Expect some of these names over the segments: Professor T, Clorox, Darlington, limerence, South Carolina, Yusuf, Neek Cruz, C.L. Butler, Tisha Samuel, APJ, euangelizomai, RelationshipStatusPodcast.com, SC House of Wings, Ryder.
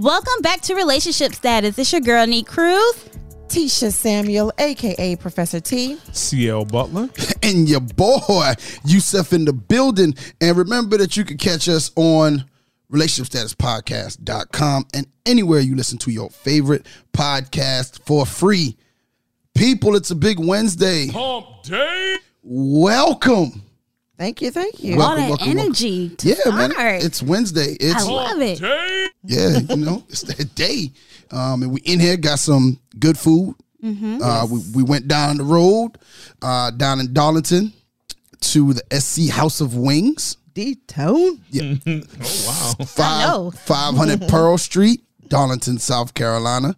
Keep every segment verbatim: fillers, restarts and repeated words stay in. Welcome back to Relationship Status. It's your girl, Neek Cruz. Tisha Samuel, a k a. Professor T. C L. Butler. And your boy, Yusuf in the building. And remember that you can catch us on Relationship Status Podcast dot com and anywhere you listen to your favorite podcast for free. People, it's a big Wednesday. Pump day. Welcome. Thank you, thank you. Welcome, All that welcome, energy. Welcome. Yeah, start. man. It's Wednesday. It's I love it. Day. Yeah, you know, it's that day. Um, and we in here got some good food. Mm-hmm. Uh, we, we went down the road, uh, down in Darlington to the S C House of Wings. D-Tone? Yeah. Oh, wow. Five, I know. five hundred Pearl Street, Darlington, South Carolina.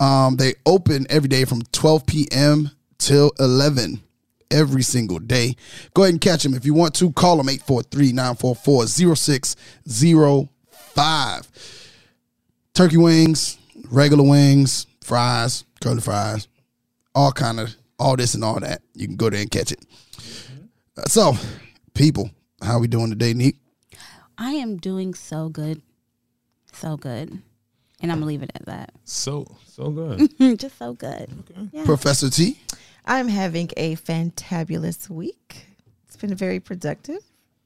Um, they open every day from twelve p.m. till eleven. Every single day. Go ahead and catch them. If you want to, call them eight four three, nine four four, zero six zero five. Turkey wings, regular wings, fries, curly fries, all kind of, all this and all that. You can go there and catch it. Uh, so, people, how are we doing today, Neek? I am doing so good. So good. And I'm going to leave it at that. So, so good. Just so good. Okay. Yeah. Professor T? I'm having a fantabulous week. It's been very productive,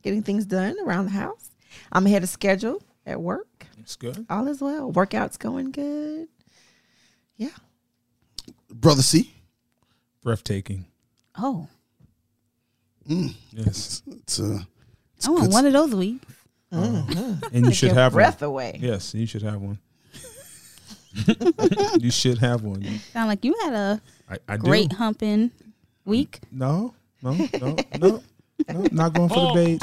getting things done around the house. I'm ahead of schedule at work. It's good. All is well. Workout's going good. Yeah. Brother C. Breathtaking. Oh. Mm. Yes. It's, uh, it's I want one of those weeks. Uh, mm. And you should Get have breath one. away. Yes, you should have one. You should have one. You sound like you had a I, I great do. humping week. No, no, no, no, no. Not going for oh, the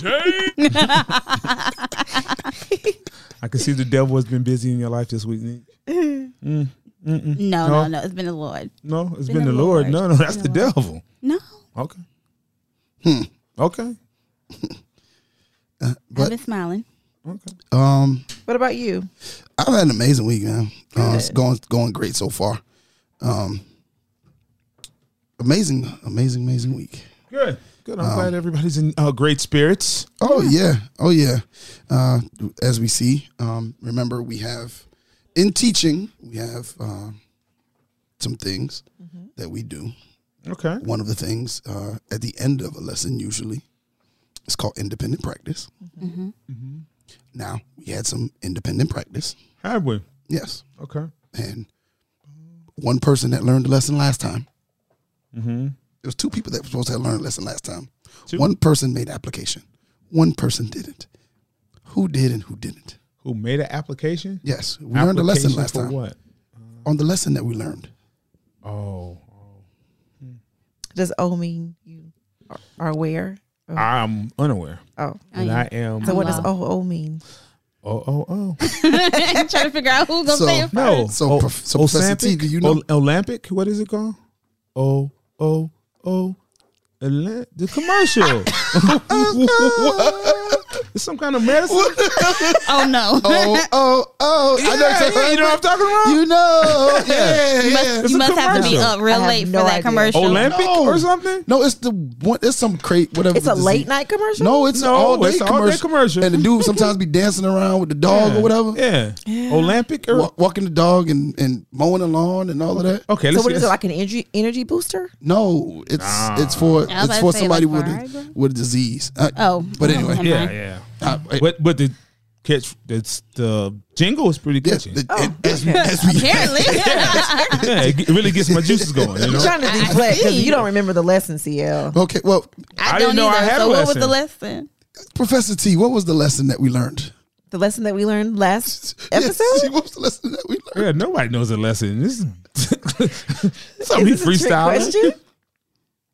bait. I can see the devil has been busy in your life this week. Mm, no, no, no, no. It's been the Lord. No, it's been, been the Lord. Lord. No, no, that's the, the devil. No. Okay. Hmm. Okay. uh, but, I've been smiling. Okay. Um. What about you? I've had an amazing week, man. Uh, it's going going great so far. Um. Amazing, amazing, amazing week. Good, good. I'm um, glad everybody's in uh, great spirits. Oh yeah, oh yeah. Uh, as we see, um, remember we have in teaching we have uh, some things mm-hmm. that we do. Okay. One of the things uh, at the end of a lesson usually is called independent practice. Mm-hmm. Mm-hmm. Now, we had some independent practice. Have we? Yes. Okay. And one person that learned the lesson last time. Mm-hmm. There was two people that were supposed to have learned the lesson last time. Two? One person made application. One person didn't. Who did and who didn't? Who made an application? Yes. We application learned the lesson last for time. What? Uh, On the lesson that we learned. Oh. Hmm. Does O mean you are aware? Oh. I'm unaware. Oh, and I am. So what does O O mean? Oh oh oh! I'm trying to figure out who's gonna so, say it no. first. So, o- so Professor T, do you know o- Olympic? What is it called? Oh oh oh! Ele- the commercial. It's some kind of medicine. Oh no! Oh oh oh! Yeah, I know exactly. Yeah, you know what I'm talking about. You know. Yeah, you yeah. must, it's you must have to be up real late no for that idea. commercial, Olympic no. or something. No, it's the one. It's some crate. Whatever. It's a late night commercial. No, it's no, all day it's commercial. All day commercial. And the dude sometimes be dancing around with the dog yeah. or whatever. Yeah. yeah. Olympic or Walk, walking the dog and, and mowing the lawn and all of that. Okay. Let's so what is it like an energy energy booster? No, it's ah. it's for it's for somebody like with a, with a disease. I, oh, but anyway, yeah, yeah. Uh, but but the catch that's the jingle is pretty catchy. Yeah, the, oh, as, okay. as we, Apparently, yeah, it really gets my juices going. You know? Trying to be black because you don't remember the lesson, C L. Okay, well, I, I don't didn't know either, I had so a lesson. What was the lesson, Professor T? What was the lesson that we learned? The lesson that we learned last episode. Yes, what was the lesson that we learned? Yeah, nobody knows the lesson. This is so we freestyling.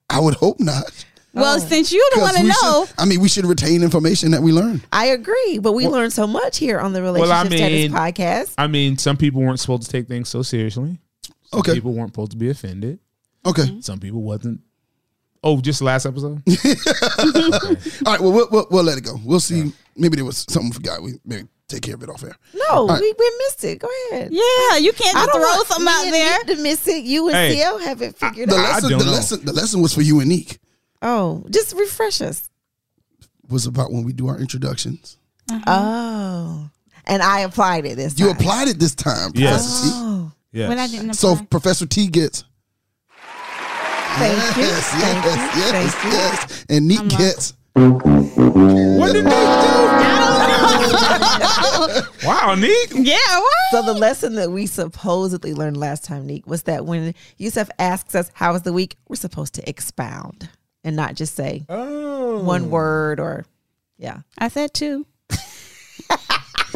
I would hope not. Well, oh. since you don't want to know. Should, I mean, we should retain information that we learn. I agree, but we well, learned so much here on the Relationship well, I mean, Status Podcast. I mean, some people weren't supposed to take things so seriously. Some okay. people weren't supposed to be offended. Okay. Mm-hmm. Some people wasn't. Oh, just last episode? okay. All right, well, we'll, we'll, we'll let it go. We'll see. Yeah. Maybe there was something we forgot. We maybe take care of it off air. No, right. we, we missed it. Go ahead. Yeah, you can't just throw something out there. to miss it. You and hey, C L have it figured I, the out. Lesson, the, lesson, the lesson was for you and Neek. Oh, just refresh us. Was about when we do our introductions. Uh-huh. Oh, and I applied it this time. You applied it this time, yes. Professor oh. T. Yes. When I didn't apply. So Professor T gets. Thank yes, you. Yes, Thank yes, you. yes, Thank yes. You. And Neek gets. What did Neek do? I don't know. Wow, Neek. Yeah, what? So the lesson that we supposedly learned last time, Neek, was that when Yusuf asks us, how was the week? We're supposed to expound and not just say oh. one word or, yeah. I said two.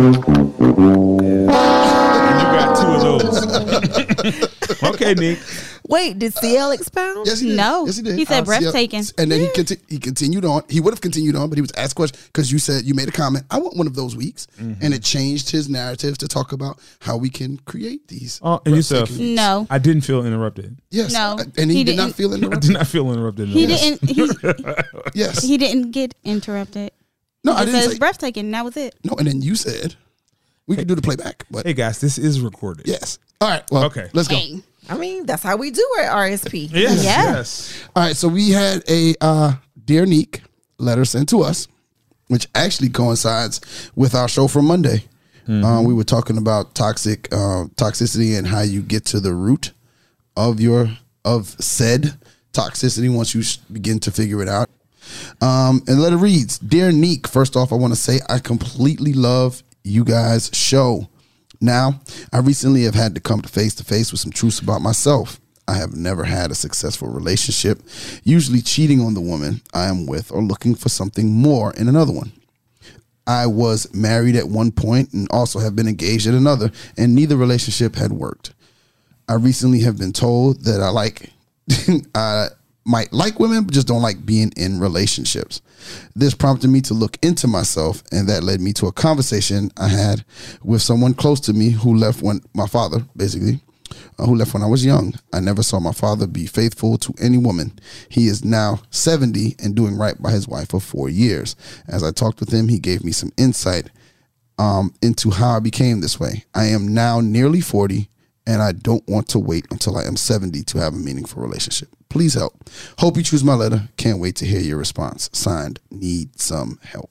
And you got two of those. Okay, Neek. Wait, did C L expound? Yes, he did. No. Yes, he did. He said um, breathtaking. And then yeah. he, conti he continued on. He would have continued on, but he was asked questions because you said, you made a comment, I want one of those weeks. Mm-hmm. And it changed his narrative to talk about how we can create these. Uh, and you said, no. I didn't feel interrupted. Yes. No. I, and he, he did not feel interrupted. I did not feel interrupted. He didn't. He, yes. He didn't get interrupted. No, I didn't. It was breathtaking, and that was it. No, and then you said, we hey, can do the playback. But hey, guys, this is recorded. Yes. All right. Well, okay. Let's go. Hey. I mean, that's how we do it, R S P. Yes, yeah. yes. All right, so we had a uh, Dear Neek letter sent to us, which actually coincides with our show from Monday. Mm-hmm. uh, we were talking about toxic uh, toxicity and how you get to the root of your of said toxicity once you begin to figure it out. Um, and the letter reads, Dear Neek, first off, I want to say I completely love you guys' show. Now, I recently have had to come to face to face with some truths about myself. I have never had a successful relationship, usually cheating on the woman I am with or looking for something more in another one. I was married at one point and also have been engaged at another, and neither relationship had worked. I recently have been told that I like, I might like women, but just don't like being in relationships. This prompted me to look into myself, and that led me to a conversation I had with someone close to me who left when my father, basically, uh, who left when I was young. I never saw my father be faithful to any woman. He is now seventy and doing right by his wife for four years. As I talked with him, he gave me some insight um, into how I became this way. I am now nearly forty, and I don't want to wait until I am seventy to have a meaningful relationship. Please help. Hope you choose my letter. Can't wait to hear your response. Signed, need some help.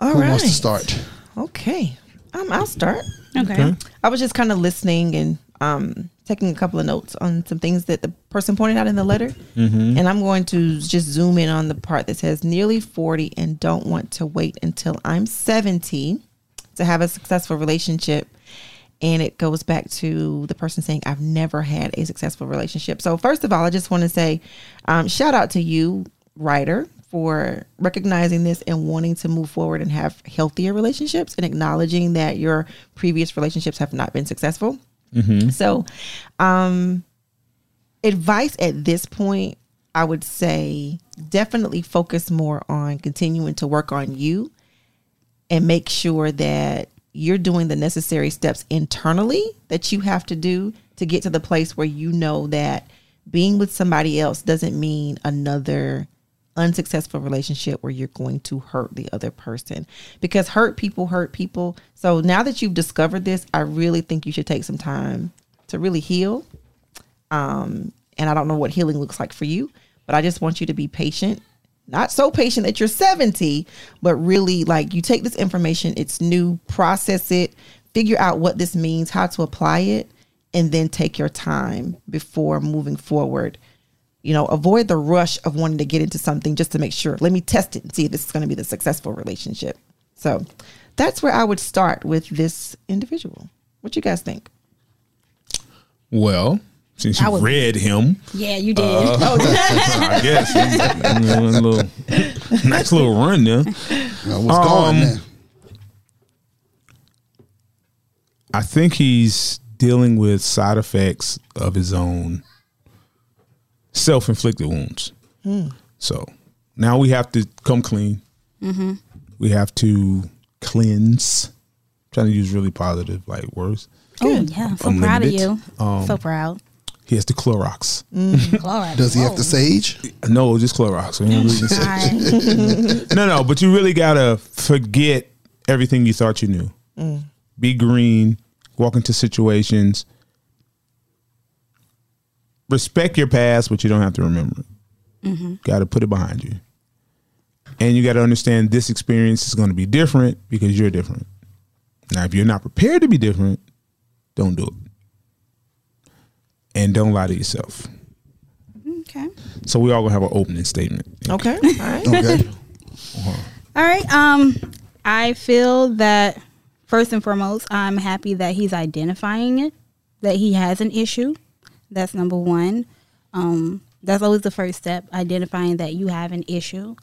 All Who right. Who wants to start? Okay. Um, I'll start. Okay. okay. I was just kind of listening and um, taking a couple of notes on some things that the person pointed out in the letter. Mm-hmm. And I'm going to just zoom in on the part that says nearly forty and don't want to wait until I'm seventy to have a successful relationship. And it goes back to the person saying, I've never had a successful relationship. So first of all, I just want to say um, shout out to you, Ryder, for recognizing this and wanting to move forward and have healthier relationships and acknowledging that your previous relationships have not been successful. Mm-hmm. So um, advice at this point, I would say definitely focus more on continuing to work on you and make sure that you're doing the necessary steps internally that you have to do to get to the place where you know that being with somebody else doesn't mean another unsuccessful relationship where you're going to hurt the other person, because hurt people hurt people. So now that you've discovered this, I really think you should take some time to really heal. Um, and I don't know what healing looks like for you, but I just want you to be patient. Not so patient that you're seventy, but really like you take this information, it's new, process it, figure out what this means, how to apply it, and then take your time before moving forward. You know, avoid the rush of wanting to get into something just to make sure. Let me test it and see if this is going to be the successful relationship. So that's where I would start with this individual. What you guys think? Well, since you was, read him. Yeah, you did. Uh, oh, I guess. Little, nice little run there. No, what's um, going on? I think he's dealing with side effects of his own self-inflicted wounds. Mm. So now we have to come clean. Mm-hmm. We have to cleanse. I'm trying to use really positive like words. Good. Oh, yeah. I'm so unlimited. Proud of you. Um, so proud. He has the Clorox. Mm, Clorox. Does he have the sage? No, just Clorox. no, no, but you really got to forget everything you thought you knew. Mm. Be green. Walk into situations. Respect your past, but you don't have to remember it. Mm-hmm. Got to put it behind you. And you got to understand this experience is going to be different because you're different. Now, if you're not prepared to be different, don't do it. And don't lie to yourself. Okay. So we all gonna have an opening statement. Okay. Okay. All right. Okay. Uh-huh. All right. Um, I feel that first and foremost, I'm happy that he's identifying it, that he has an issue. That's number one. Um, that's always the first step, identifying that you have an issue.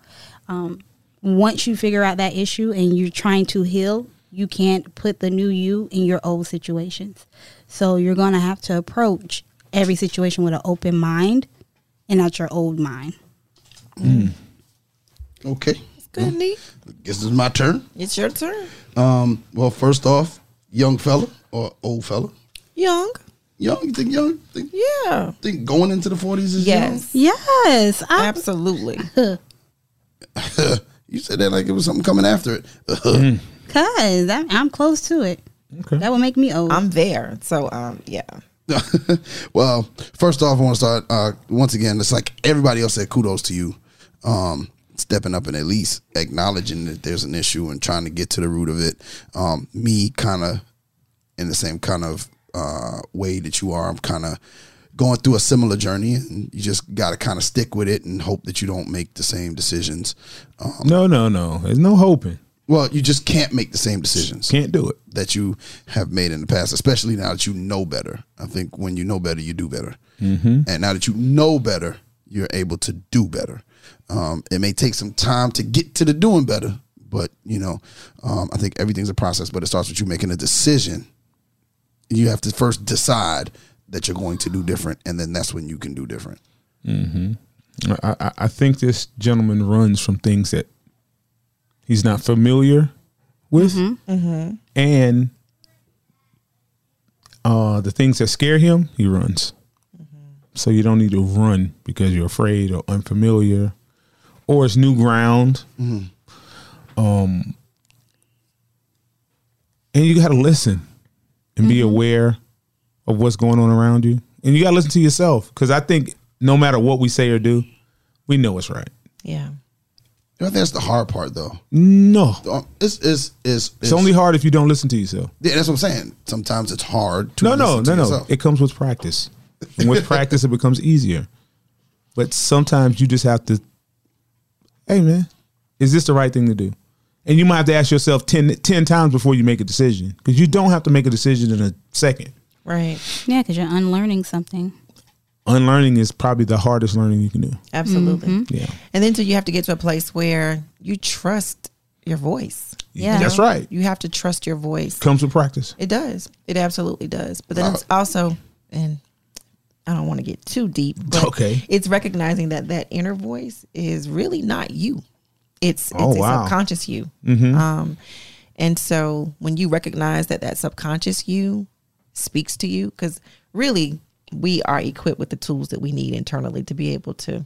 Um, once you figure out that issue and you're trying to heal, you can't put the new you in your old situations. So you're going to have to approach every situation with an open mind and not your old mind. Mm. Okay. That's good, Neek. I guess it's my turn. It's your turn. Um, well, first off, young fella or old fella? Young. Young, you think young? Think, yeah. Think going into the forties is yes. young? Yes. Yes. Absolutely. You said that like it was something coming after it. Because I'm, I'm close to it. Okay. That will make me old. I'm there. So, um, yeah. Well, first off, I want to start, uh, once again, it's like everybody else said, kudos to you. Um, stepping up and at least acknowledging that there's an issue and trying to get to the root of it. Um, me kind of in the same kind of uh way that you are, I'm kind of going through a similar journey, and you just got to kind of stick with it and hope that you don't make the same decisions. Um, no, no, no. There's no hoping. Well, you just can't make the same decisions. Can't do it. That you have made in the past, especially now that you know better. I think when you know better, you do better. Mm-hmm. And now that you know better, you're able to do better. Um, it may take some time to get to the doing better, but, you know, um, I think everything's a process, but it starts with you making a decision. You have to first decide that you're going to do different, and then that's when you can do different. Mm-hmm. I, I think this gentleman runs from things that he's not familiar with, mm-hmm. Mm-hmm. and uh, the things that scare him, he runs. Mm-hmm. So you don't need to run because you're afraid or unfamiliar, or it's new ground. Mm-hmm. Um, and you got to listen. And be aware of what's going on around you. And you got to listen to yourself. Because I think no matter what we say or do, we know it's right. Yeah. I think that's the hard part, though. No. It's, it's, it's, it's only hard if you don't listen to yourself. Yeah, that's what I'm saying. Sometimes it's hard to no, listen no, to No, no, no, no. It comes with practice. And with practice, it becomes easier. But sometimes you just have to, hey, man, is this the right thing to do? And you might have to ask yourself ten, ten times before you make a decision, because you don't have to make a decision in a second. Right. Yeah, because you're unlearning something. Unlearning is probably the hardest learning you can do. Absolutely. Mm-hmm. Yeah. And then so you have to get to a place where you trust your voice. Yeah. You know? That's right. You have to trust your voice. Comes with practice. It does. It absolutely does. But then wow. It's also, and I don't want to get too deep, but okay. It's recognizing that that inner voice is really not you. It's, oh, it's wow. a subconscious you. Mm-hmm. Um, and so when you recognize that that subconscious you speaks to you, because really we are equipped with the tools that we need internally to be able to,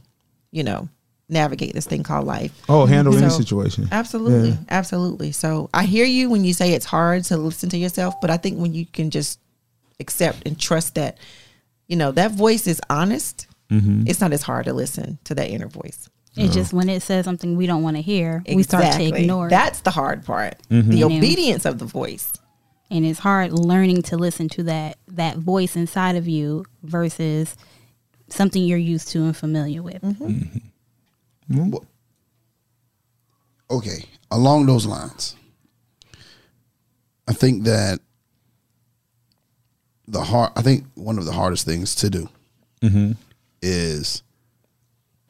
you know, navigate this thing called life. Oh, handle so, any situation. Absolutely. Yeah. Absolutely. So I hear you when you say it's hard to listen to yourself, but I think when you can just accept and trust that, you know, that voice is honest, mm-hmm. it's not as hard to listen to that inner voice. It's no. just when it says something we don't want to hear, exactly. we start to ignore it. That's the hard part. Mm-hmm. The and obedience it, of the voice. And it's hard learning to listen to that that voice inside of you versus something you're used to and familiar with. Mm-hmm. Mm-hmm. Mm-hmm. Okay. Along those lines, I think that the hard, I think one of the hardest things to do mm-hmm. is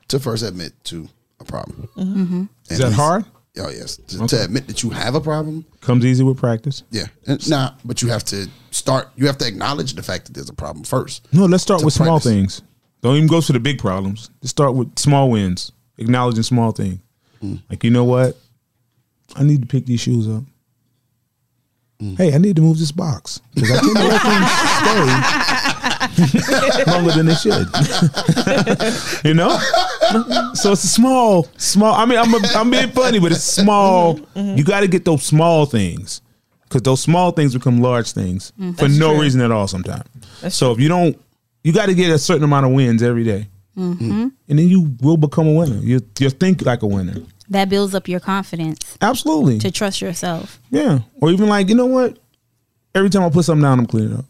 to first admit to a problem. Mm-hmm. Is that hard? Oh, yes. To, okay. to admit that you have a problem. Comes easy with practice. Yeah. And, nah, but you have to start, you have to acknowledge the fact that there's a problem first. No, let's start with practice. Small things. Don't even go for the big problems. Just start with small wins. Acknowledging small things. Mm. Like, you know what? I need to pick these shoes up. Mm. Hey, I need to move this box. Because I can't let them stay. Longer than they should. You know? So it's a small, small. I mean, I'm a, I'm being funny, but it's small. Mm-hmm, mm-hmm. You got to get those small things, because those small things become large things mm-hmm. for That's no true. reason at all sometimes. That's so true. If you don't, you got to get a certain amount of wins every day. Mm-hmm. And then you will become a winner. You, you'll think like a winner. That builds up your confidence. Absolutely. To trust yourself. Yeah. Or even like, you know what? Every time I put something down, I'm cleaning up.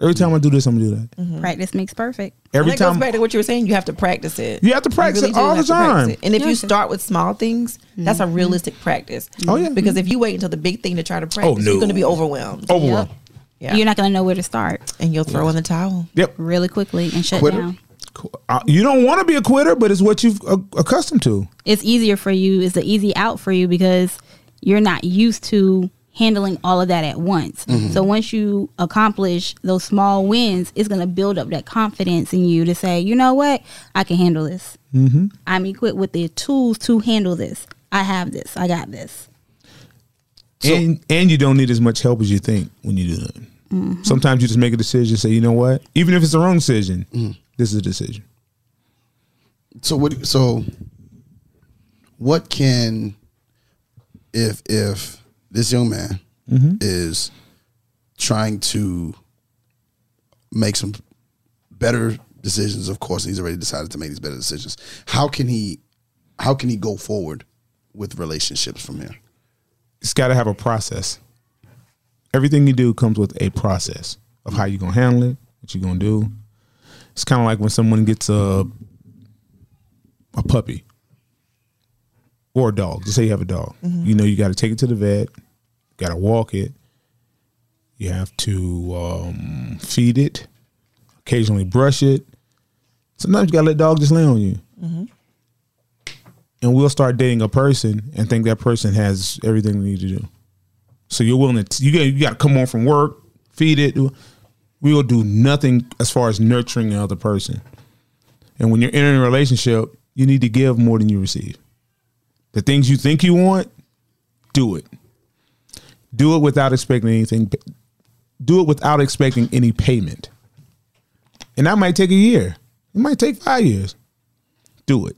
Every time I do this, I'm gonna do that. Mm-hmm. Practice makes perfect. Every and that time goes back to what you were saying, you have to practice it. You have to practice really it all the time. And if you, you start with small things, mm-hmm. that's a realistic practice. Mm-hmm. Oh yeah. Because mm-hmm. if you wait until the big thing to try to practice, oh, no. you're gonna be overwhelmed. Overwhelmed. Yep. Yeah. You're not gonna know where to start, and you'll throw yeah. in the towel. Yep. Really quickly and shut quitter. down. You don't want to be a quitter, but it's what you've uh, accustomed to. It's easier for you. It's the easy out for you because you're not used to handling all of that at once. Mm-hmm. So once you accomplish those small wins, it's going to build up that confidence in you to say, you know what? I can handle this. Mm-hmm. I'm equipped with the tools to handle this. I have this. I got this. And, so, and you don't need as much help as you think when you do that. Mm-hmm. Sometimes you just make a decision, say, you know what? Even if it's the wrong decision, mm-hmm. this is a decision. So what? So what can if if this young man mm-hmm. is trying to make some better decisions? Of course, he's already decided to make these better decisions. How can he? How can he go forward with relationships from here? It's got to have a process. Everything you do comes with a process of how you're gonna handle it, what you're gonna do. It's kind of like when someone gets a a puppy or a dog. Just say you have a dog. Mm-hmm. You know you got to take it to the vet. Got to walk it. You have to um, feed it. Occasionally brush it. Sometimes you got to let dog just lay on you. Mm-hmm. And we'll start dating a person and think that person has everything we need to do. So you're willing to you got you got to come home from work, feed it. We will do nothing as far as nurturing another person. And when you're entering a relationship, you need to give more than you receive. The things you think you want, do it. Do it without expecting anything. Do it without expecting any payment. And that might take a year. It might take five years. Do it.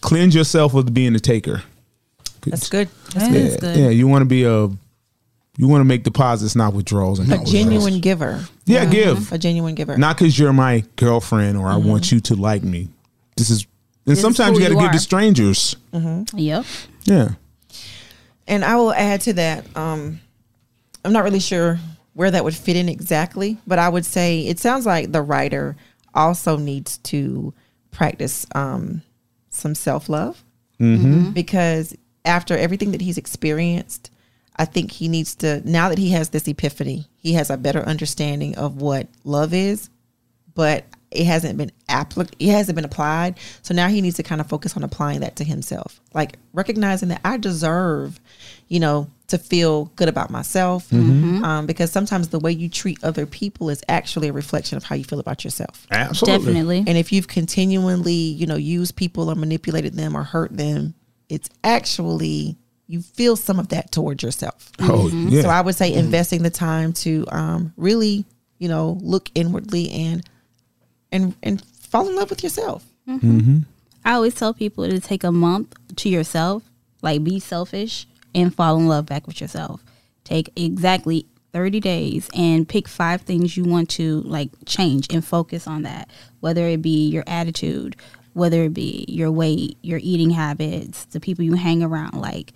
Cleanse yourself of being a taker. That's good. That's yeah, good. good. Yeah, you want to be a... You want to make deposits, not withdrawals. And a not genuine withdrawals. giver. Yeah, yeah, give. A genuine giver. Not because you're my girlfriend or I mm-hmm. want you to like me. This is, and this sometimes is you got to give to strangers. Mm-hmm. Yep. Yeah. And I will add to that. Um, I'm not really sure where that would fit in exactly, but I would say it sounds like the writer also needs to practice um, some self-love mm-hmm. because after everything that he's experienced, I think he needs to, now that he has this epiphany, he has a better understanding of what love is, but it hasn't been applic- it hasn't been applied. So now he needs to kind of focus on applying that to himself, like recognizing that I deserve, you know, to feel good about myself. Mm-hmm. Um, because sometimes the way you treat other people is actually a reflection of how you feel about yourself. Absolutely. Definitely. And if you've continually, you know, used people or manipulated them or hurt them, it's actually... you feel some of that towards yourself. Oh, mm-hmm. yeah. So I would say mm-hmm. investing the time to um, really, you know, look inwardly and and and fall in love with yourself. Mm-hmm. Mm-hmm. I always tell people to take a month to yourself, like be selfish and fall in love back with yourself. Take exactly thirty days and pick five things you want to like change and focus on that, whether it be your attitude, whether it be your weight, your eating habits, the people you hang around, like.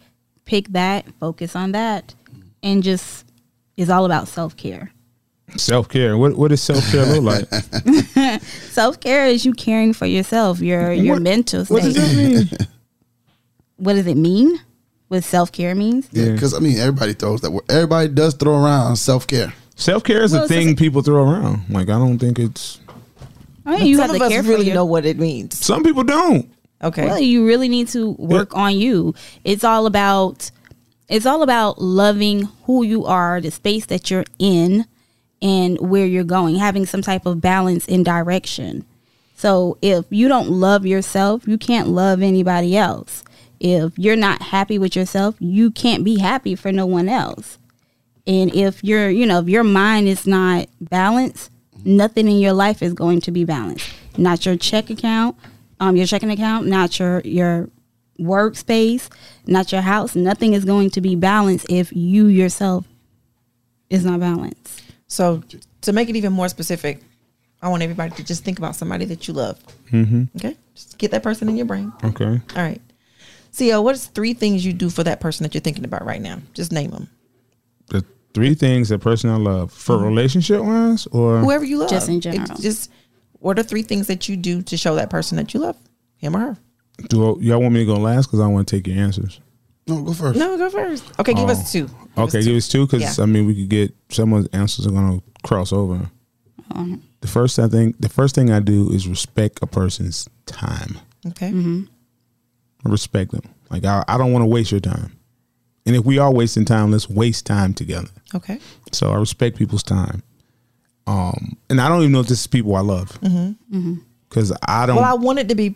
Pick that, focus on that, and just, it's all about self-care. Self-care. What what does self-care look like? Self-care is you caring for yourself, your your what, mental state. What does that mean? What does it mean? What self-care means? Yeah, because, I mean, everybody throws that word. Everybody does throw around self-care. Self-care is well, a thing people throw around. Like, I don't think it's... I mean, you have to care really your, know what it means. Some people don't. Okay. Well, you really need to work yeah. on you. It's all about, it's all about loving who you are, the space that you're in, and where you're going. Having some type of balance in direction. So if you don't love yourself, you can't love anybody else. If you're not happy with yourself, you can't be happy for no one else. And if you're, you know, if your mind is not balanced, nothing in your life is going to be balanced. Not your check account. Um, your checking account, not your your workspace, not your house. Nothing is going to be balanced if you yourself is not balanced. So to make it even more specific, I want everybody to just think about somebody that you love. Mm-hmm. Okay? Just get that person in your brain. Okay. All right. C L, what's three things you do for that person that you're thinking about right now? Just name them. The three things that person I love for mm-hmm. relationship wise, or whoever you love, just in general. It's just what are three things that you do to show that person that you love him or her? Do y'all want me to go last? Because I want to take your answers. No, go first. No, go first. Okay, give oh. us two. Give okay, us two. give us two because yeah. I mean we could get someone's answers are going to cross over. Uh-huh. The first I think the first thing I do is respect a person's time. Okay. Mm-hmm. I respect them. Like I, I don't want to waste your time. And if we are wasting time, let's waste time together. Okay. So I respect people's time. Um, and I don't even know if this is people I love. Mm-hmm. Because mm-hmm. I don't. Well, I want it to be.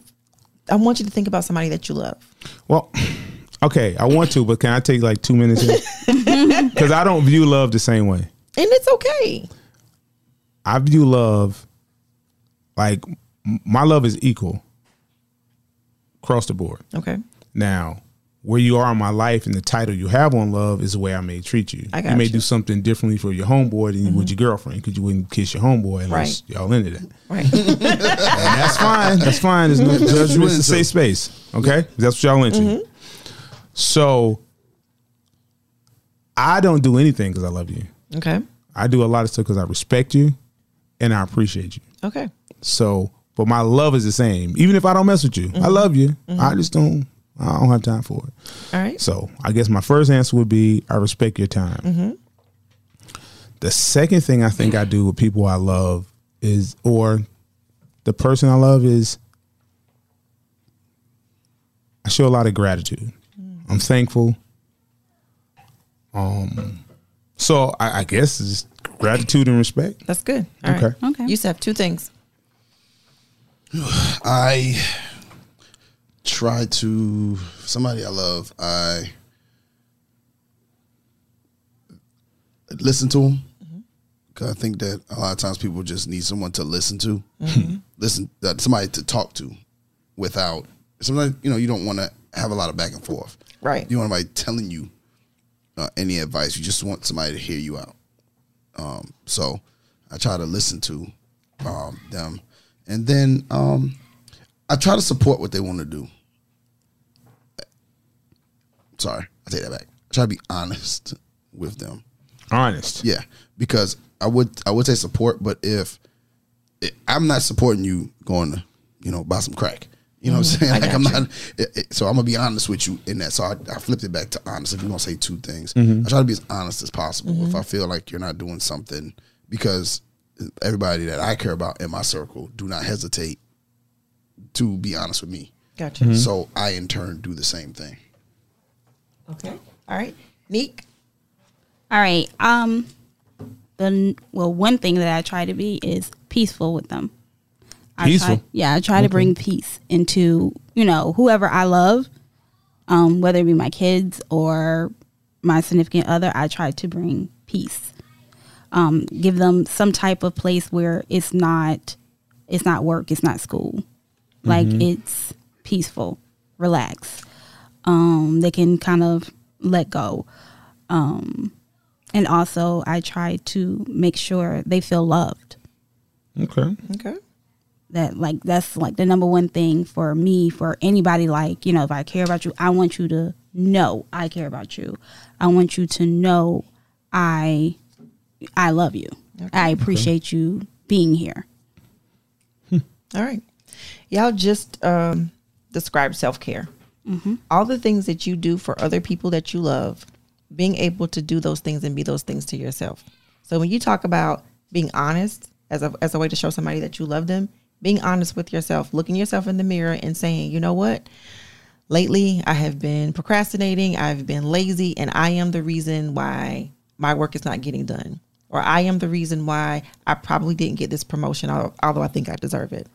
I want you to think about somebody that you love. Well, okay, I want to, but can I take like two minutes? Because I don't view love the same way. And it's okay. I view love like my love is equal across the board. Okay. Now, where you are in my life and the title you have on love is the way I may treat you. I got you may you. do something differently for your homeboy than mm-hmm. you would your girlfriend because you wouldn't kiss your homeboy unless right. y'all into that. Right. And that's fine. That's fine. There's no judgment. It's a safe space. Okay? That's what y'all into. Mm-hmm. So I don't do anything because I love you. Okay. I do a lot of stuff because I respect you and I appreciate you. Okay. So, but my love is the same. Even if I don't mess with you, mm-hmm. I love you. Mm-hmm. I just don't. I don't have time for it. All right. So I guess my first answer would be I respect your time. Mm-hmm. The second thing I think I do with people I love is, or the person I love is, I show a lot of gratitude. Mm-hmm. I'm thankful. Um, so I, I guess it's gratitude and respect. That's good. All okay. Right. Okay. You said two things. I. Try to somebody I love. I listen to them because mm-hmm. I think that a lot of times people just need someone to listen to, mm-hmm. listen uh, somebody to talk to. Without sometimes you know you don't want to have a lot of back and forth. Right. You don't want anybody telling you uh, any advice. You just want somebody to hear you out. Um, so I try to listen to um, them, and then. Um, I try to support what they want to do. Sorry, I take that back. I try to be honest with them. Honest, yeah, because I would I would say support, but if, if I'm not supporting you going to, you know, buy some crack, you know mm-hmm. what I'm saying? Like I'm you. not. It, it, so I'm gonna be honest with you in that. So I, I flipped it back to honest. If you're gonna say two things, mm-hmm. I try to be as honest as possible. Mm-hmm. If I feel like you're not doing something, because everybody that I care about in my circle do not hesitate to be honest with me. Gotcha. Mm-hmm. So I in turn do the same thing. Okay. All right. Neek? All right. Um, the, well, one thing that I try to be is peaceful with them. I peaceful? Try, yeah. I try okay. to bring peace into, you know, whoever I love, um, whether it be my kids or my significant other, I try to bring peace. Um, give them some type of place where it's not, it's not work, it's not school. Like mm-hmm. it's peaceful, relax. Um, they can kind of let go. Um, and also I try to make sure they feel loved. Okay. Okay. That like, that's like the number one thing for me, for anybody. Like, you know, if I care about you, I want you to know I care about you. I want you to know I, I love you. Okay. I appreciate okay. you being here. Hmm. All right. Y'all just um, described self-care. Mm-hmm. All the things that you do for other people that you love, being able to do those things and be those things to yourself. So when you talk about being honest as a, as a way to show somebody that you love them, being honest with yourself, looking yourself in the mirror and saying, you know what? Lately, I have been procrastinating. I've been lazy, and I am the reason why my work is not getting done. Or I am the reason why I probably didn't get this promotion, although I think I deserve it.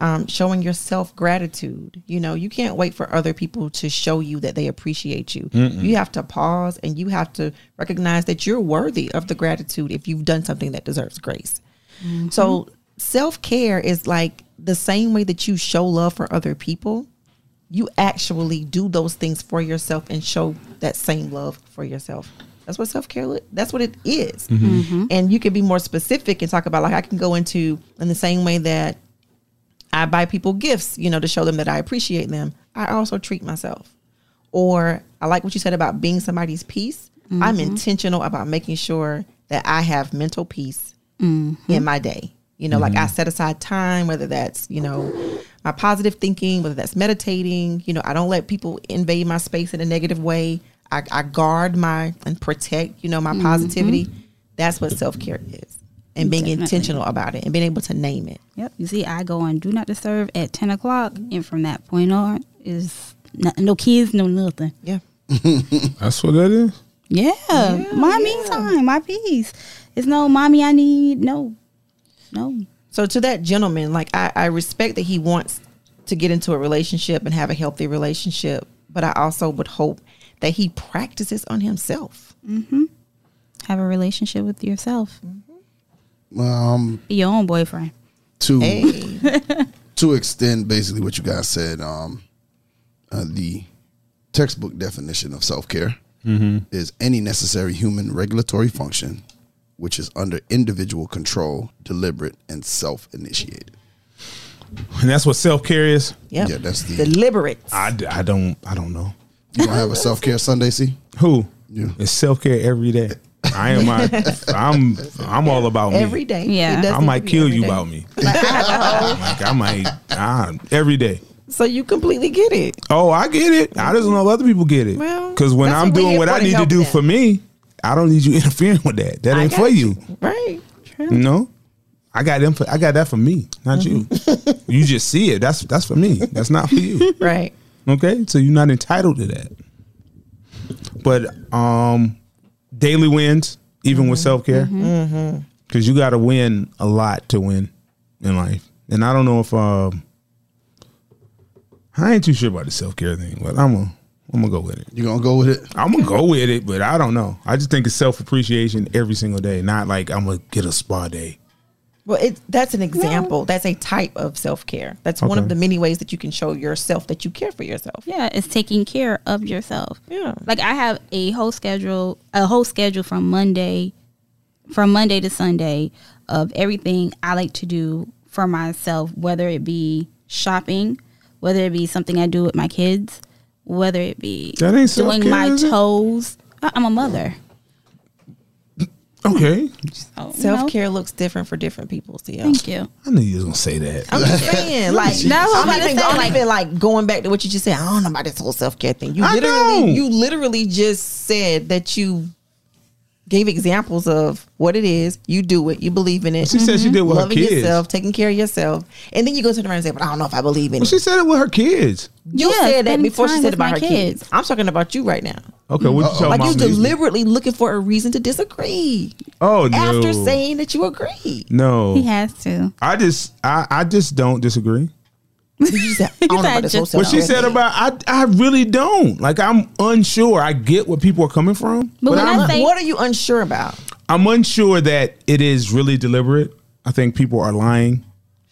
Um, showing yourself gratitude. You know, you can't wait for other people to show you that they appreciate you. Mm-mm. You have to pause and you have to recognize that you're worthy of the gratitude if you've done something that deserves grace. Mm-hmm. So self-care is like the same way that you show love for other people. You actually do those things for yourself and show that same love for yourself. That's what self-care, that's what it is. Mm-hmm. Mm-hmm. And you can be more specific and talk about, like, I can go into, in the same way that I buy people gifts, you know, to show them that I appreciate them, I also treat myself. Or I like what you said about being somebody's peace. Mm-hmm. I'm intentional about making sure that I have mental peace mm-hmm. in my day. You know, mm-hmm. like I set aside time, whether that's, you know, my positive thinking, whether that's meditating. You know, I don't let people invade my space in a negative way. I, I guard my and protect, you know, my positivity. Mm-hmm. That's what self-care is. And being Definitely. intentional about it and being able to name it. Yep. You see, I go on do not disturb at ten o'clock. And from that point on is not, no kids, no nothing. Yeah. That's what that is. Yeah. yeah my yeah. me time, my peace. It's no mommy I need. No, no. So to that gentleman, like I, I respect that he wants to get into a relationship and have a healthy relationship. But I also would hope that he practices on himself. Mm-hmm. Have a relationship with yourself. Mm-hmm. Um, your own boyfriend. To hey. to extend basically what you guys said, um, uh, the textbook definition of self-care mm-hmm. is any necessary human regulatory function which is under individual control, deliberate, and self-initiated. And that's what self-care is? Yep. Yeah, that's the deliberate. I, I don't I don't know. You don't have a self-care Sunday, see? Who? Yeah. It's self-care every day. I am. I, I'm. I'm all about me. Every day. Yeah. I might kill you day. about me. Like, I, like, I might. I, every day. So you completely get it. Oh, I get it. I just don't know if other people get it. Well, because when I'm doing what I need to do them. for me, I don't need you interfering with that. That ain't for you. you. Right. True. You know, I got them. For, I got that for me, not mm-hmm. you. You just see it. That's that's for me. That's not for you. Right. Okay. So you're not entitled to that. But um. daily wins, even mm-hmm. with self-care, because mm-hmm. you got to win a lot to win in life. And I don't know if um, I ain't too sure about the self-care thing, but I'm gonna I'm gonna go with it. You gonna go with it? I'm gonna go with it, but I don't know. I just think it's self-appreciation every single day, not like I'm gonna get a spa day. Well, it, that's an example. No. That's a type of self-care. That's okay. one of the many ways that you can show yourself that you care for yourself. Yeah, it's taking care of yourself. Yeah. Like I have a whole schedule, a whole schedule from Monday, from Monday to Sunday of everything I like to do for myself, whether it be shopping, whether it be something I do with my kids, whether it be doing my toes. I'm a mother. Okay. So, self-care you know. looks different for different people. So, yeah. Thank you. I knew you was going to say that. I'm just saying. Like, no, I'm, I'm not like, even like going back to what you just said. I don't know about this whole self-care thing. You I literally, know. you literally just said that you gave examples of what it is. You do it. You believe in it. She mm-hmm. said she did with Loving her kids. Yourself, taking care of yourself. And then you go turn around and say, but I don't know if I believe in well, it. She said it with her kids. You yeah, said that before she said about her kids. kids. I'm talking about you right now. Okay, what you talking about? Like you deliberately looking for a reason to disagree. Oh no! After saying that you agree. No, he has to. I just, I, I just don't disagree. You said, I don't know about what she said about I, I really don't. Like I'm unsure. I get where people are coming from. But, but when I say, what are you unsure about? I'm unsure that it is really deliberate. I think people are lying.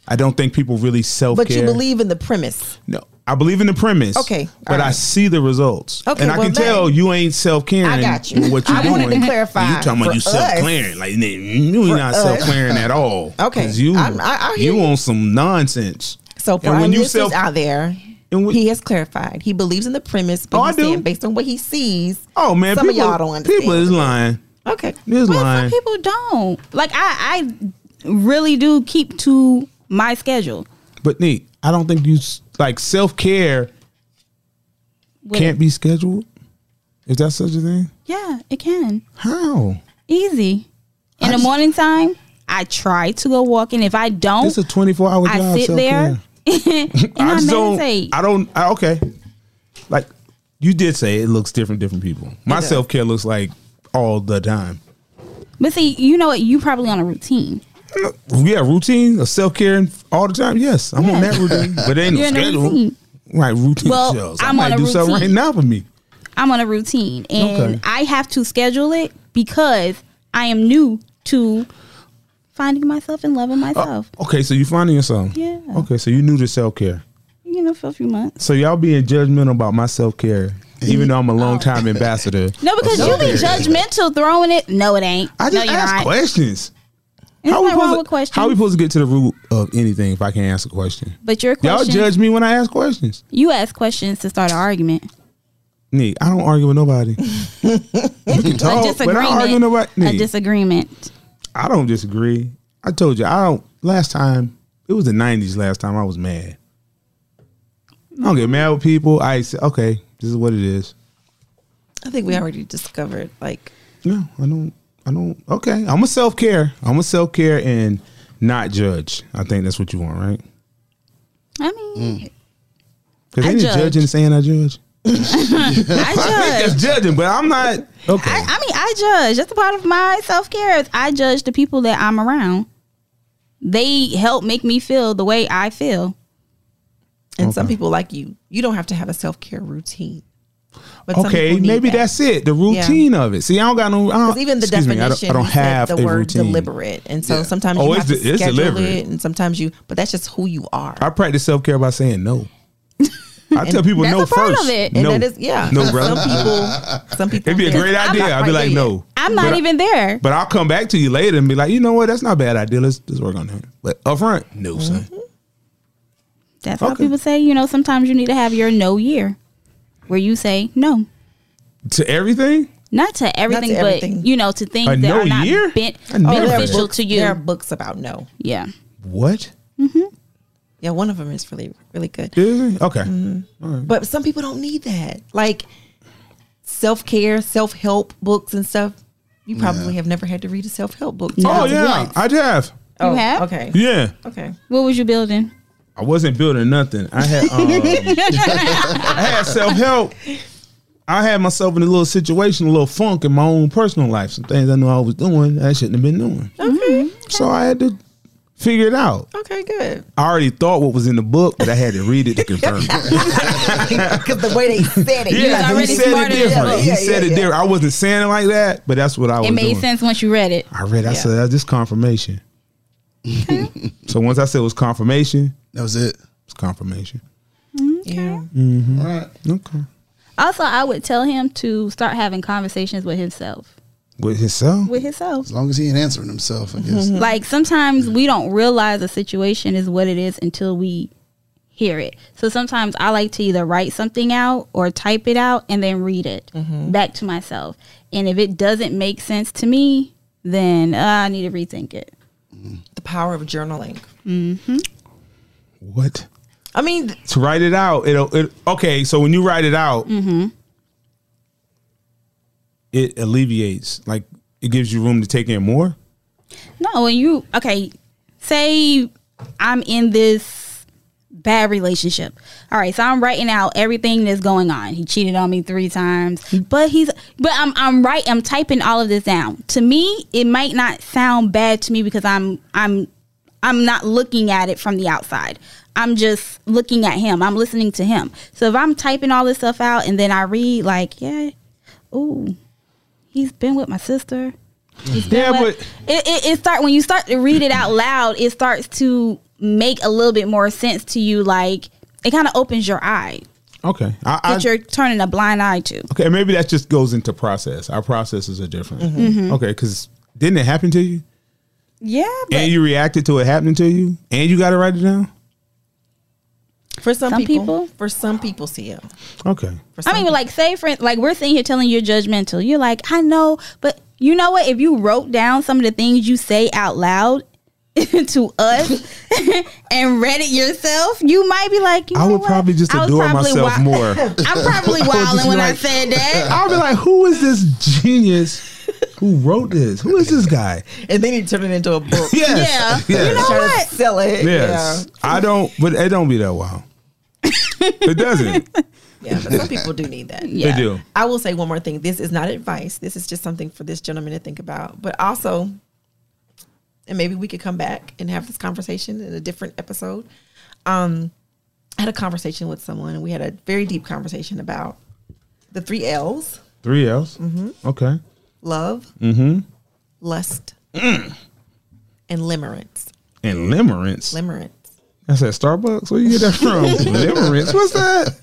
I don't think people really self-care. But you believe in the premise. No. I believe in the premise, okay, but right. I see the results, okay, and I well, can then, tell you ain't self-caring. I got you. What you I doing? Wanted to clarify. You talking about you self-caring? Like you not self-caring at all. Okay, you I, I you on some nonsense. So for our listeners out there, and when, he has clarified. He believes in the premise, but oh, he's saying based on what he sees. Oh man, some people, of y'all don't understand. People is lying. Okay, is well, lying. Some people don't. Like I, I really do keep to my schedule. But Neek, I don't think you. Like self-care With can't it. be scheduled? Is that such a thing? Yeah, it can. How? Easy. In I the morning time, I try to go walking. If I don't, it's a twenty-four hour job. I sit self-care. there and I, I meditate. Don't, I don't, I, okay. Like you did say it looks different, different people. My self-care looks like all the time. But see, you know what? You probably on a routine. Yeah, routine or self-care all the time. Yes, I'm yeah. on that routine, but it ain't You're no schedule. Routine. Right, routine well, shows. I I'm might on a do routine. something right now for me. I'm on a routine, and okay. I have to schedule it because I am new to finding myself and loving myself. Uh, okay, so you finding yourself. Yeah. Okay, so you new to self-care. You know, for a few months. So y'all being judgmental about my self-care. Even though I'm a long time ambassador. No, because you be judgmental throwing it. No, it ain't. I just no, ask right. questions. How we, to, how we supposed to get to the root of anything if I can't ask a question? But your question, y'all judge me when I ask questions. You ask questions to start an argument. Neek, I don't argue with nobody. You can talk, but I don't argue with nobody. Neek, a disagreement. I don't disagree. I told you, I don't. Last time, it was the nineties last time I was mad. I don't get mad with people. I say, okay, this is what it is. I think we already discovered, like. No, I don't. I don't. Okay, I'm a self-care. I'm a self-care and not judge. I think that's what you want, right? I mean. Because mm. ain't judge. Judging saying I judge? I judge. I think that's judging, but I'm not. Okay. I, I mean, I judge. That's a part of my self-care. Is I judge the people that I'm around. They help make me feel the way I feel. And okay. some people like you. You don't have to have a self-care routine. But okay, maybe that. that's it. The routine yeah. of it. See, I don't got no. I don't, even the definition, me, I, don't, I don't have the a word routine. Deliberate, and so yeah. sometimes oh, you have the, to schedule it, and sometimes you. But that's just who you are. I practice self care by saying no. I tell people that's no a part first. Of it. And no, that is, yeah. No, brother. Some people, some people. It'd be a great idea. I'd be like, no, I'm not but even I, there. But I'll come back to you later and be like, you know what? That's not a bad idea. Let's let's work on that. But up front, no, mm-hmm. son. That's okay. How people say. You know, sometimes you need to have your no year. Where you say no to everything, not to everything, not to everything. But you know, to things a that no are not year? Ben- oh, beneficial books, to you. There are books about no. Yeah. What? Mm-hmm. Yeah, one of them is really, really good. Really? Okay. Mm-hmm. All right. But some people don't need that, like self care, self help books and stuff. You probably yeah. have never had to read a self help book. No. Oh yeah, I have. Oh, you have? Okay. Yeah. Okay. What was you building? I wasn't building nothing. I had um, I had self-help. I had myself in a little situation, a little funk in my own personal life. Some things I knew I was doing I shouldn't have been doing. Okay. okay. So I had to figure it out. Okay, good. I already thought what was in the book, but I had to read it to confirm it. Because the way they said it. Yeah, he said it different. He said it different. I wasn't saying it like that, but that's what I was doing. It made sense once you read it. I read it. I yeah. said, that's just confirmation. Okay. So once I said it was confirmation. That was it. It's confirmation. Okay. Yeah. Mm-hmm. All right. Okay. Also, I would tell him to start having conversations with himself. With himself? With himself. As long as he ain't answering himself, I guess. Mm-hmm. Like sometimes we don't realize a situation is what it is until we hear it. So sometimes I like to either write something out or type it out and then read it mm-hmm. back to myself. And if it doesn't make sense to me, then uh, I need to rethink it. Mm. The power of journaling. Mm-hmm. What? I mean, to write it out. It'll, it okay. So when you write it out, mm-hmm. it alleviates. Like it gives you room to take in more. No, when you okay, say I'm in this bad relationship. All right, so I'm writing out everything that's going on. He cheated on me three times, but he's but I'm I'm right. I'm typing all of this down. To me, it might not sound bad to me because I'm I'm. I'm not looking at it from the outside. I'm just looking at him. I'm listening to him. So if I'm typing all this stuff out and then I read like, yeah, ooh, he's been with my sister. He's been yeah, with, but it, it, it start when you start to read it out loud, it starts to make a little bit more sense to you. Like it kind of opens your eye. Okay. I, that I, you're turning a blind eye to. Okay. Maybe that just goes into process. Our processes are different. Mm-hmm. Mm-hmm. Okay. Because didn't it happen to you? Yeah, but and you reacted to it happening to you, and you got to write it down. For some, some people, people, for some people, C L. Okay. I mean, people. like say, for like we're sitting here telling you you're judgmental. You're like, I know, but you know what? If you wrote down some of the things you say out loud to us and read it yourself, you might be like, you I know would what? probably just adore myself wi- more. I'm probably wilding when like, I said that. I'll be like, who is this genius? Who wrote this? Who is this guy? And then he turned it into a book. Yes. Yeah. Yes. You know Try what? Sell it. Yes. Yeah. I don't, but it don't be that wild. It doesn't. Yeah, but some people do need that. Yeah. They do. I will say one more thing. This is not advice. This is just something for this gentleman to think about. But also, and maybe we could come back and have this conversation in a different episode. Um, I had a conversation with someone, and we had a very deep conversation about the three L's. Three L's? Mm-hmm. Okay. Love, mm-hmm. lust, mm. and limerence. And limerence? Limerence. That's at Starbucks? Where you get that from? Limerence? What's that?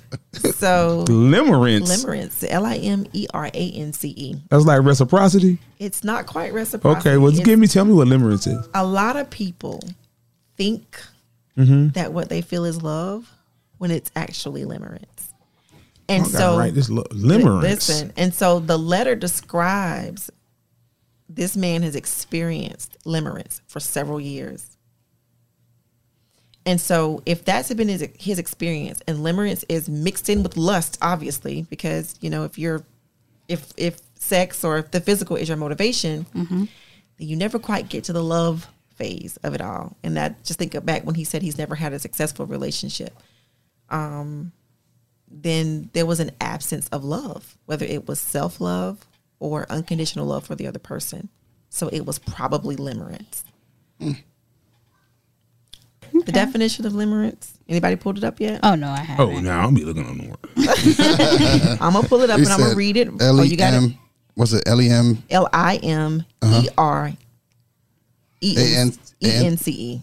So. Limerence. Limerence. L I M E R A N C E. That's like reciprocity? It's not quite reciprocity. Okay, well, just give me, tell me what limerence is. A lot of people think mm-hmm. that what they feel is love when it's actually limerence. And so, right, this limerence. Listen, and so the letter describes this man has experienced limerence for several years. And so if that's been his, his experience, and limerence is mixed in with lust, obviously, because, you know, if you're, if, if sex or if the physical is your motivation, mm-hmm. you never quite get to the love phase of it all. And that, just think back when he said he's never had a successful relationship. Um, then there was an absence of love, whether it was self-love or unconditional love for the other person. So it was probably limerence. Mm. Okay. The definition of limerence. Anybody pulled it up yet? Oh, no, I haven't. Oh, no, I'll be looking on the word. I'm going to pull it up it and I'm going to read it. L E M, oh, you got it? What's it? L E M? L I M E R E N C E.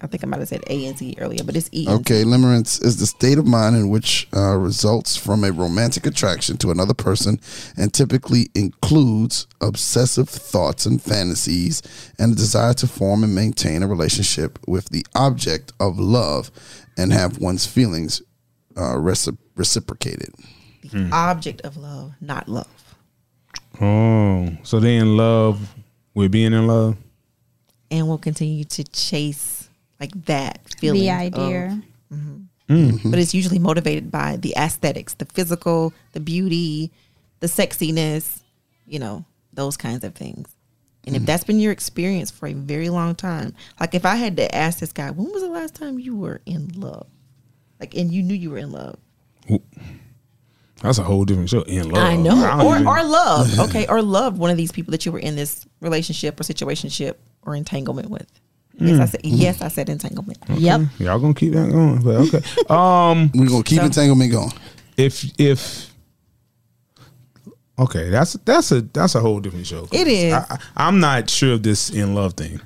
I think I might have said A N C earlier, but it's E N C. Okay, limerence is the state of mind in which uh, results from a romantic attraction to another person and typically includes obsessive thoughts and fantasies and a desire to form and maintain a relationship with the object of love and have one's feelings uh, recipro- reciprocated. The hmm. object of love, not love. Oh, so they're in love. We're being in love. And we'll continue to chase like that feeling, the idea, of, mm-hmm. Mm-hmm. but it's usually motivated by the aesthetics, the physical, the beauty, the sexiness, you know, those kinds of things. And mm-hmm. if that's been your experience for a very long time, like if I had to ask this guy, when was the last time you were in love? Like, and you knew you were in love. Ooh. That's a whole different show. In love, I know, I or even... or love, okay, or love one of these people that you were in this relationship or situationship or entanglement with. Yes, mm. I said. Yes, I said entanglement. Okay. Yep. Y'all gonna keep that going, but okay. Um, we're gonna keep so, entanglement going. If if okay, that's that's a that's a whole different show. It is. I, I'm not sure of this in love thing.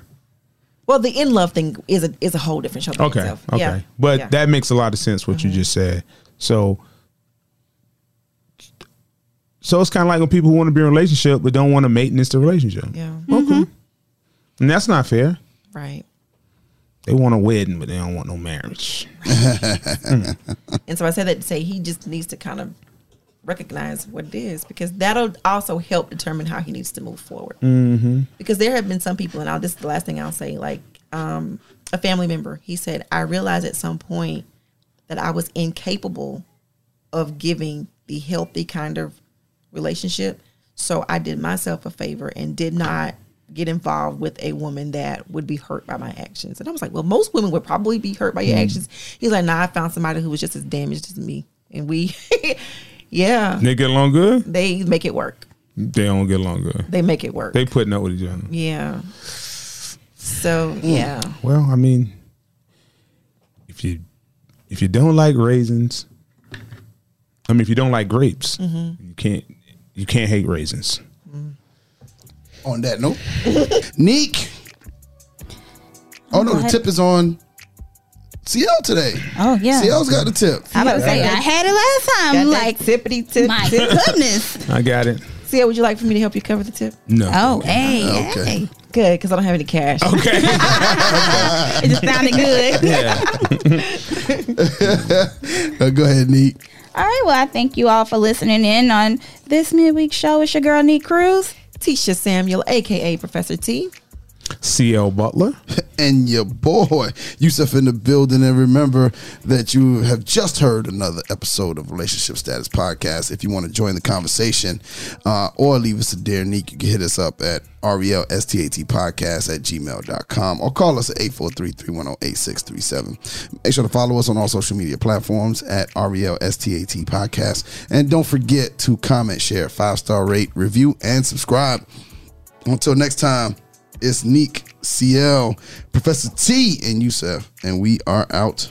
Well, the in love thing is a is a whole different show. Okay. Itself. Okay. Yeah. But yeah. that makes a lot of sense what mm-hmm. you just said. So so it's kind of like when people who want to be in a relationship but don't want to maintenance the relationship. Yeah. Mm-hmm. Okay. And that's not fair. Right. They want a wedding, but they don't want no marriage. Right. mm. And so I said that to say he just needs to kind of recognize what it is, because that'll also help determine how he needs to move forward. Mm-hmm. Because there have been some people, and I'll, this is the last thing I'll say, like um, a family member, he said, I realized at some point that I was incapable of giving the healthy kind of relationship. So I did myself a favor and did not get involved with a woman that would be hurt by my actions. And I was like, well, most women would probably be hurt by your mm. actions. He's like, nah, I found somebody who was just as damaged as me. And we, yeah. They get along good? They make it work. They don't get along good. They make it work. They putting up with each other. Yeah. So, mm. yeah. Well, I mean, if you, if you don't like raisins, I mean, if you don't like grapes, mm-hmm. you can't, you can't hate raisins. On that note, Neek. Oh, oh no, the tip is on C L today. Oh yeah, C L's got the tip. I was saying I had it last time. Got like tippity tip. My tip. Goodness, I got it. C L, would you like for me to help you cover the tip? No. Oh, hey, uh, okay. hey. Good, because I don't have any cash. Okay. It just sounded good. Yeah. uh, go ahead, Neek. All right. Well, I thank you all for listening in on this midweek show. It's your girl Neek Cruz. Tisha Samuel, a k a. Professor T. C L. Butler. And your boy, Yusuf, in the building. And remember that you have just heard another episode of Relationship Status Podcast. If you want to join the conversation uh, or leave us a Dear Neek, you can hit us up at R E L S T A T podcast at gmail dot com or call us at eight four three, three one zero, eight six three seven. Make sure to follow us on all social media platforms at R E L S T A T Podcast. And don't forget to comment, share, five-star rate, review, and subscribe. Until next time, it's Neek, C L, Professor T, and Yusuf, and we are out.